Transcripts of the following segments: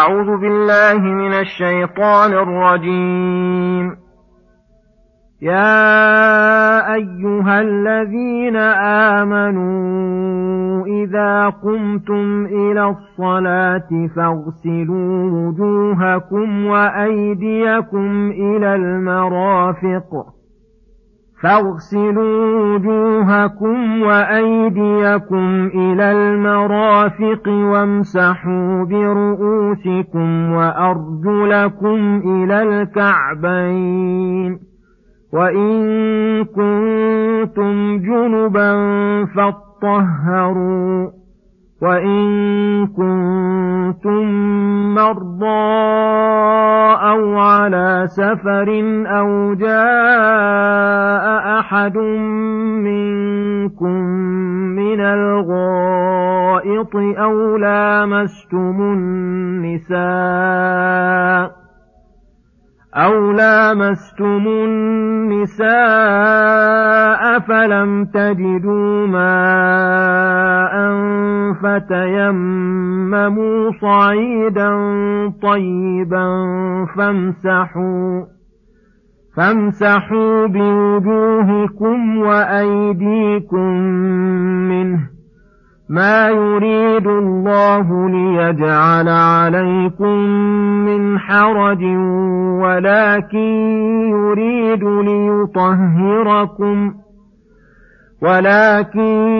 أعوذ بالله من الشيطان الرجيم. يا أيها الذين آمنوا إذا قمتم إلى الصلاة فاغسلوا وجوهكم وأيديكم إلى المرافق وامسحوا برؤوسكم وأرجلكم إلى الكعبين، وإن كنتم جنبا فاطهروا، وإن كنتم مرضى أو على سفر أو جاء أحد منكم من الغائط أو لامستم النساء فلم تجدوا ماء فتيمموا صعيدا طيبا فامسحوا بوجوهكم وأيديكم منه، ما يريد الله ليجعل عليكم من حرج ولكن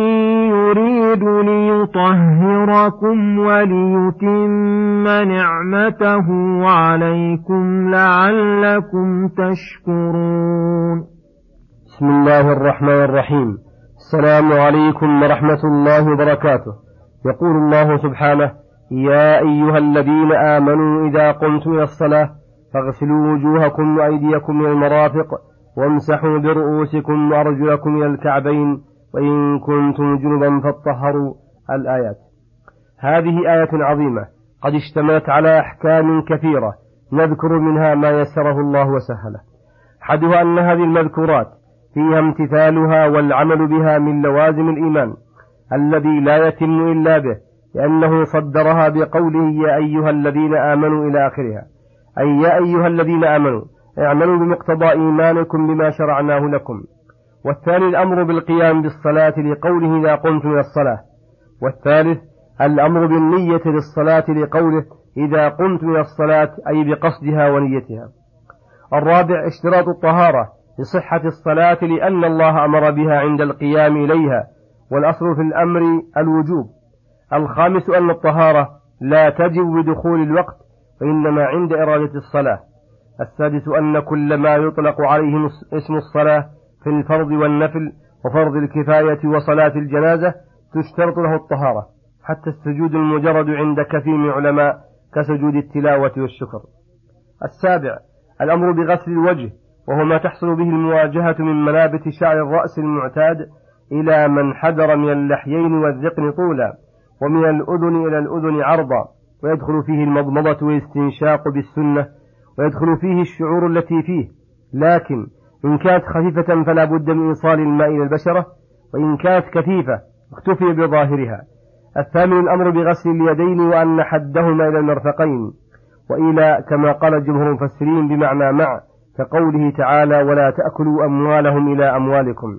يريد ليطهركم وليتم نعمته عليكم لعلكم تشكرون. بسم الله الرحمن الرحيم. السلام عليكم ورحمة الله وبركاته. يقول الله سبحانه: يا أيها الذين آمنوا إذا قمتم إلى الصلاة فاغسلوا وجوهكم وأيديكم إلى المرافق وامسحوا برؤوسكم وأرجلكم إلى الكعبين، وإن كنتم جنبا فاطهروا. الآيات. هذه آية عظيمة قد اشتملت على أحكام كثيرة، نذكر منها ما يسره الله وسهله. حدها أن هذه المذكورات فيها امتثالها والعمل بها من لوازم الإيمان الذي لا يتم إلا به، لأنه صدرها بقوله: يا أيها الذين آمنوا إلى آخرها، أي يا أيها الذين آمنوا اعملوا بمقتضى إيمانكم بما شرعناه لكم. والثاني الأمر بالقيام بالصلاة لقوله: إذا قمتم إلى الصلاة. والثالث الأمر بالنية للصلاة لقوله: إذا قمتم إلى الصلاة، أي بقصدها ونيتها. الرابع اشتراط الطهارة لصحة الصلاة، لأن الله أمر بها عند القيام إليها، والأصل في الأمر الوجوب. الخامس أن الطهارة لا تجب بدخول الوقت، وإنما عند إرادة الصلاة. السادس أن كل ما يطلق عليه اسم الصلاة في الفرض والنفل وفرض الكفاية وصلاة الجنازة تشترط له الطهارة، حتى السجود المجرد عند كثير من العلماء كسجود التلاوة والشكر. السابع الأمر بغسل الوجه، وهو ما تحصل به المواجهة من ملابس شعر الرأس المعتاد إلى من حدر من اللحيين والذقن طولا، ومن الأذن إلى الأذن عرضا، ويدخل فيه المضمضة والاستنشاق بالسنة، ويدخل فيه الشعور التي فيه، لكن إن كانت خفيفة فلا بد من إيصال الماء إلى البشرة، وإن كانت كثيفة اكتفي بظاهرها. الثامن الأمر بغسل اليدين، وأن حدهما إلى المرفقين، وإلى كما قال جمهور المفسرين بمعنى مع، كقوله تعالى: ولا تأكلوا أموالهم إلى أموالكم،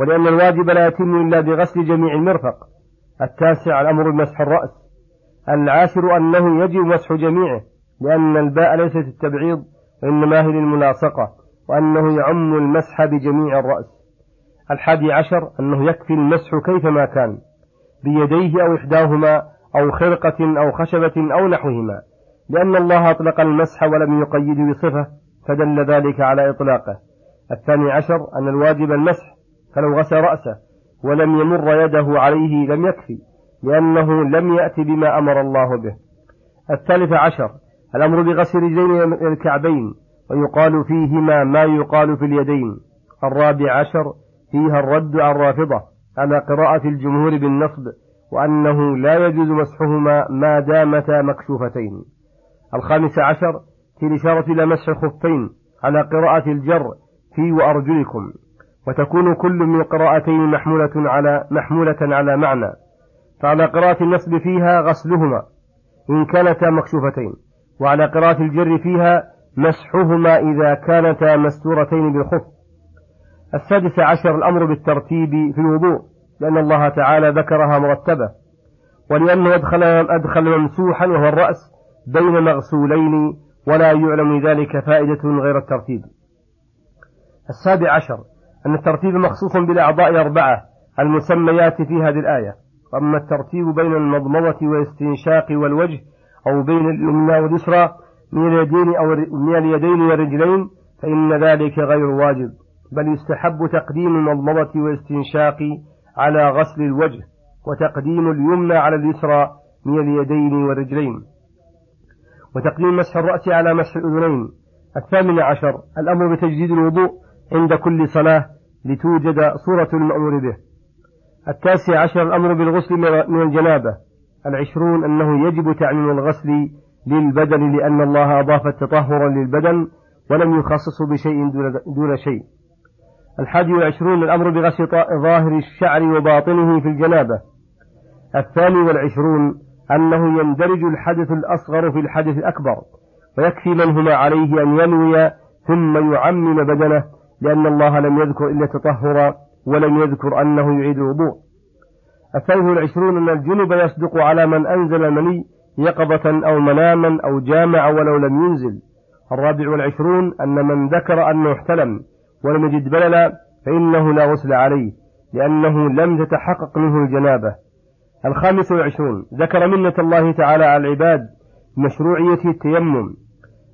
ولأن الواجب لا يتم إلا بغسل جميع المرفق. التاسع الأمر بمسح الرأس. العاشر أنه يجب مسح جميعه، لأن الباء ليست التبعيض وإنما هي للملاصقة، وأنه يعم المسح بجميع الرأس. الحادي عشر أنه يكفي المسح كيفما كان، بيديه أو إحداهما أو خرقة أو خشبة أو نحوهما، لأن الله أطلق المسح ولم يقيده بصفة، فدل ذلك على إطلاقه. الثاني عشر أن الواجب المسح، فلو غسل رأسه ولم يمر يده عليه لم يكفي، لأنه لم يأتي بما أمر الله به. الثالث عشر الأمر بغسل رجلين الكعبين، ويقال فيهما ما يقال في اليدين. الرابع عشر فيها الرد على الرافضة على قراءة الجمهور بالنصب، وأنه لا يجوز مسحهما ما دامتا مكشوفتين. الخامس عشر في الإشارة إلى مسح الخفين على قراءة الجر في وأرجلكم، وتكون كل من القراءتين محمولة على معنى، فعلى قراءة النصب فيها غسلهما، إن كانتا مكشوفتين، وعلى قراءة الجر فيها مسحهما إذا كانتا مستورتين بالخف. السادس عشر الأمر بالترتيب في الوضوء، لأن الله تعالى ذكرها مرتبة، ولأنه أدخل ممسوحا وهو الرأس بين مغسولين، ولا يعلم ذلك فائدة غير الترتيب. السابع عشر أن الترتيب مخصوص بالأعضاء الأربعة المسميات في هذه الآية، أما الترتيب بين المضمضة والاستنشاق والوجه أو بين اليمنى واليسرى من اليدين والرجلين فإن ذلك غير واجب، بل يستحب تقديم المضمضة والاستنشاق على غسل الوجه وتقديم اليمنى على اليسرى من اليدين والرجلين، وتقديم مسح الرأس على مسح الأذنين. الثامن عشر الأمر بتجديد الوضوء عند كل صلاة لتوجد صورة المأمور به. التاسع عشر الأمر بالغسل من الجنابة. العشرون أنه يجب تعميم الغسل للبدن، لأن الله أضاف التطهر للبدن ولم يخصص بشيء دون شيء. الحادي والعشرون الأمر بغسل ظاهر الشعر وباطنه في الجنابة. الثاني والعشرون أنه يندرج الحدث الأصغر في الحدث الأكبر، ويكفي من هما عليه أن ينوي ثم يعمم بدنه، لأن الله لم يذكر إلا التطهر ولم يذكر أنه يعيد الوضوء. الثالث والعشرون أن الجنب يصدق على من أنزل المني يقظة أو مناما أو جامع ولو لم ينزل. الرابع والعشرون أن من ذكر أنه احتلم ولم يجد بللا فإنه لا غسل عليه، لأنه لم تتحقق منه الجنابة. الخامس والعشرون ذكر منة الله تعالى على العباد مشروعية التيمم.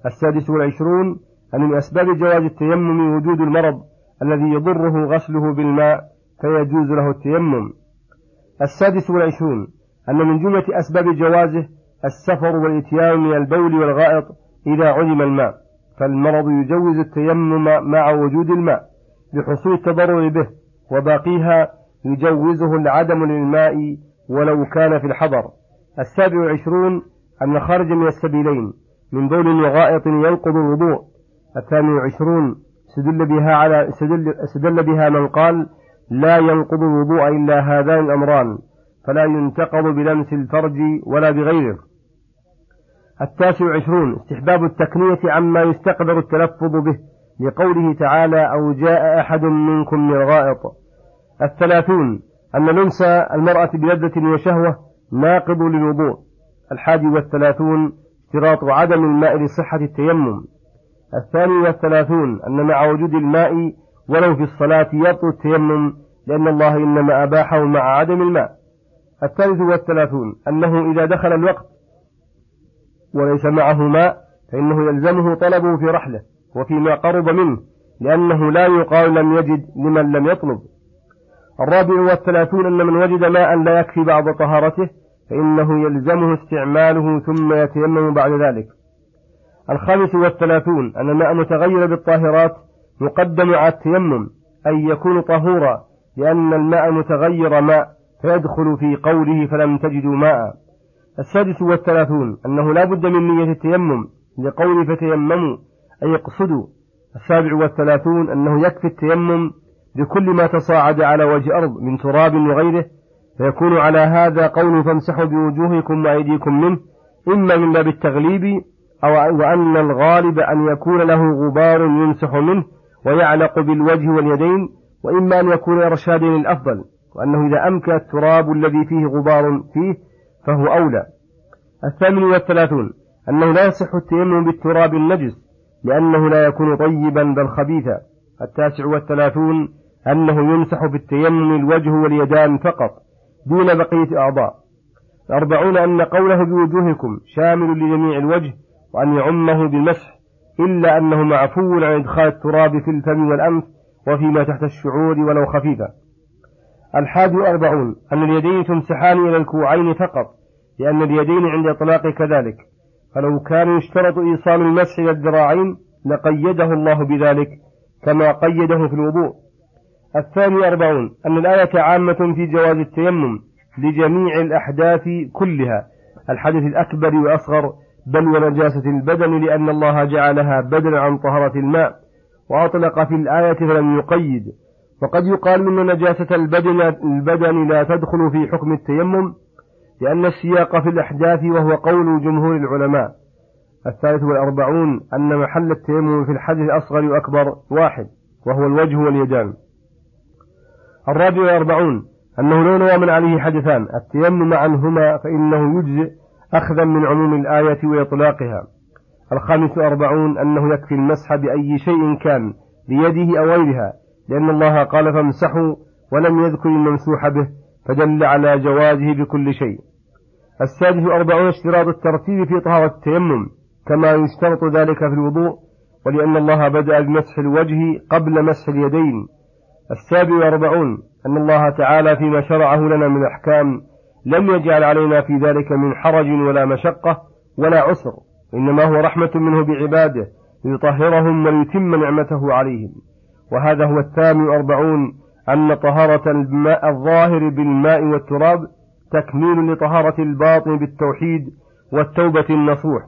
السادس والعشرون أن من أسباب جواز التيمم وجود المرض الذي يضره غسله بالماء فيجوز له التيمم. السادس والعشرون أن من جملة أسباب جوازه السفر والإتيان من البول والغائط إذا علم الماء، فالمرض يجوز التيمم مع وجود الماء لحصول التضرر به، وباقيها يجوزه العدم للماء ولو كان في الحضر. السابع والعشرون أن خرج من السبيلين من بول وغائط ينقض الوضوء. الثامن والعشرون استدل بها من قال لا ينقض الوضوء إلا هذان الأمران، فلا ينتقض بلمس الفرج ولا بغيره. التاسع والعشرون استحباب التكنية عما يستقدر التلفظ به، لقوله تعالى أو جاء أحد منكم من الغائط. الثلاثون أن لمس المرأة بلذة وشهوة ناقض للوضوء. الحادي والثلاثون اشتراط عدم الماء لصحة التيمم. الثاني والثلاثون أن مع وجود الماء ولو في الصلاة يبطل التيمم، لأن الله إنما أباحه مع عدم الماء. الثالث والثلاثون أنه إذا دخل الوقت وليس معه ماء فإنه يلزمه طلبه في رحله وفيما قرب منه، لأنه لا يقال لم يجد لمن لم يطلب. الرابع والثلاثون أن من وجد ماء لا يكفي بعض طهارته فإنه يلزمه استعماله ثم يتيمم بعد ذلك. الخامس والثلاثون أن الماء متغير بالطاهرات مقدم على التيمم، أي يكون طهورا، لأن الماء متغير ماء فيدخل في قوله فلم تجدوا ماء. السادس والثلاثون أنه لا بد من نية التيمم لقوله فتيمموا، أي اقصدوا. السابع والثلاثون أنه يكفي التيمم لكل ما تصاعد على وجه أرض من تراب وغيره، فيكون على هذا قوله فامسحوا بوجوهكم وأيديكم منه، إما من باب التغليب، وأن الغالب أن يكون له غبار يمسح منه ويعلق بالوجه واليدين، وإما أن يكون إرشادا للأفضل، وأنه إذا أمكن التراب الذي فيه غبار فيه فهو أولى. الثامن والثلاثون أنه لا يصح التيمم بالتراب النجس، لأنه لا يكون طيبا بل خبيثا. التاسع والثلاثون أنه يمسح بالتيمم الوجه واليدان فقط دون بقية أعضاء. الأربعون أن قوله بوجوهكم شامل لجميع الوجه، وأن يعمه بالمسح، إلا أنه معفو عن إدخال التراب في الفم والأنف وفيما تحت الشعور ولو خفيفا. الحادي والأربعون أن اليدين تمسحان إلى الكوعين فقط، لأن اليدين عند إطلاق كذلك، فلو كان يشترط إيصال المسح إلى الذراعين لقيده الله بذلك كما قيده في الوضوء. الثاني والأربعون أن الآية عامة في جواز التيمم لجميع الأحداث كلها، الحدث الأكبر وأصغر، بل ونجاسة البدن، لأن الله جعلها بدلا عن طهارة الماء، وأطلق في الآية فلم يقيد. وقد يقال من نجاسة البدن لا تدخل في حكم التيمم، لأن السياق في الأحداث وهو قول جمهور العلماء. الثالث والأربعون أن محل التيمم في الحدث الأصغر وأكبر واحد وهو الوجه واليدان. الرابع والأربعون أنه لو نوى من عليه حدثان التيمم عنهما فإنه يجزئ أخذا من عموم الآية وإطلاقها. الخامس والأربعون أنه يكفي المسح بأي شيء كان بيده أو غيرها لأن الله قال فامسحوا ولم يذكر الممسوح به فدل على جوازه بكل شيء. السادس والأربعون اشتراط الترتيب في طهارة التيمم كما يشترط ذلك في الوضوء ولأن الله بدأ بمسح الوجه قبل مسح اليدين. السابع والأربعون أن الله تعالى فيما شرعه لنا من أحكام لم يجعل علينا في ذلك من حرج ولا مشقة ولا عسر إنما هو رحمة منه بعباده ليطهرهم وليتم نعمته عليهم. وهذا هو الثامن والأربعون أن طهارة الماء الظاهر بالماء والتراب تكميل لطهارة الباطن بالتوحيد والتوبة النصوح.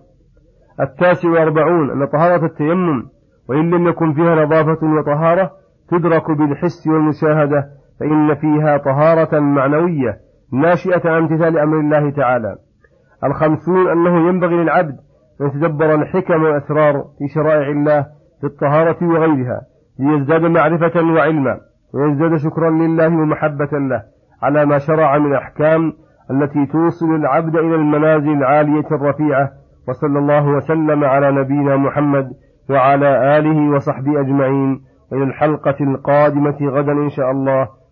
التاسع والأربعون أن طهارة التيمم وإن لم يكن فيها نظافة وطهارة تدرك بالحس والمشاهدة فإن فيها طهارة معنوية ناشئة عن امتثال أمر الله تعالى. الخمسون أنه ينبغي للعبد أن يتدبر الحكم والأسرار في شرائع الله في الطهارة وغيرها ليزداد معرفة وعلما ويزداد شكرا لله ومحبة له على ما شرع من أحكام التي توصل العبد إلى المنازل العالية الرفيعة. وصلى الله وسلم على نبينا محمد وعلى آله وصحبه أجمعين. إلى الحلقة القادمة غدا إن شاء الله.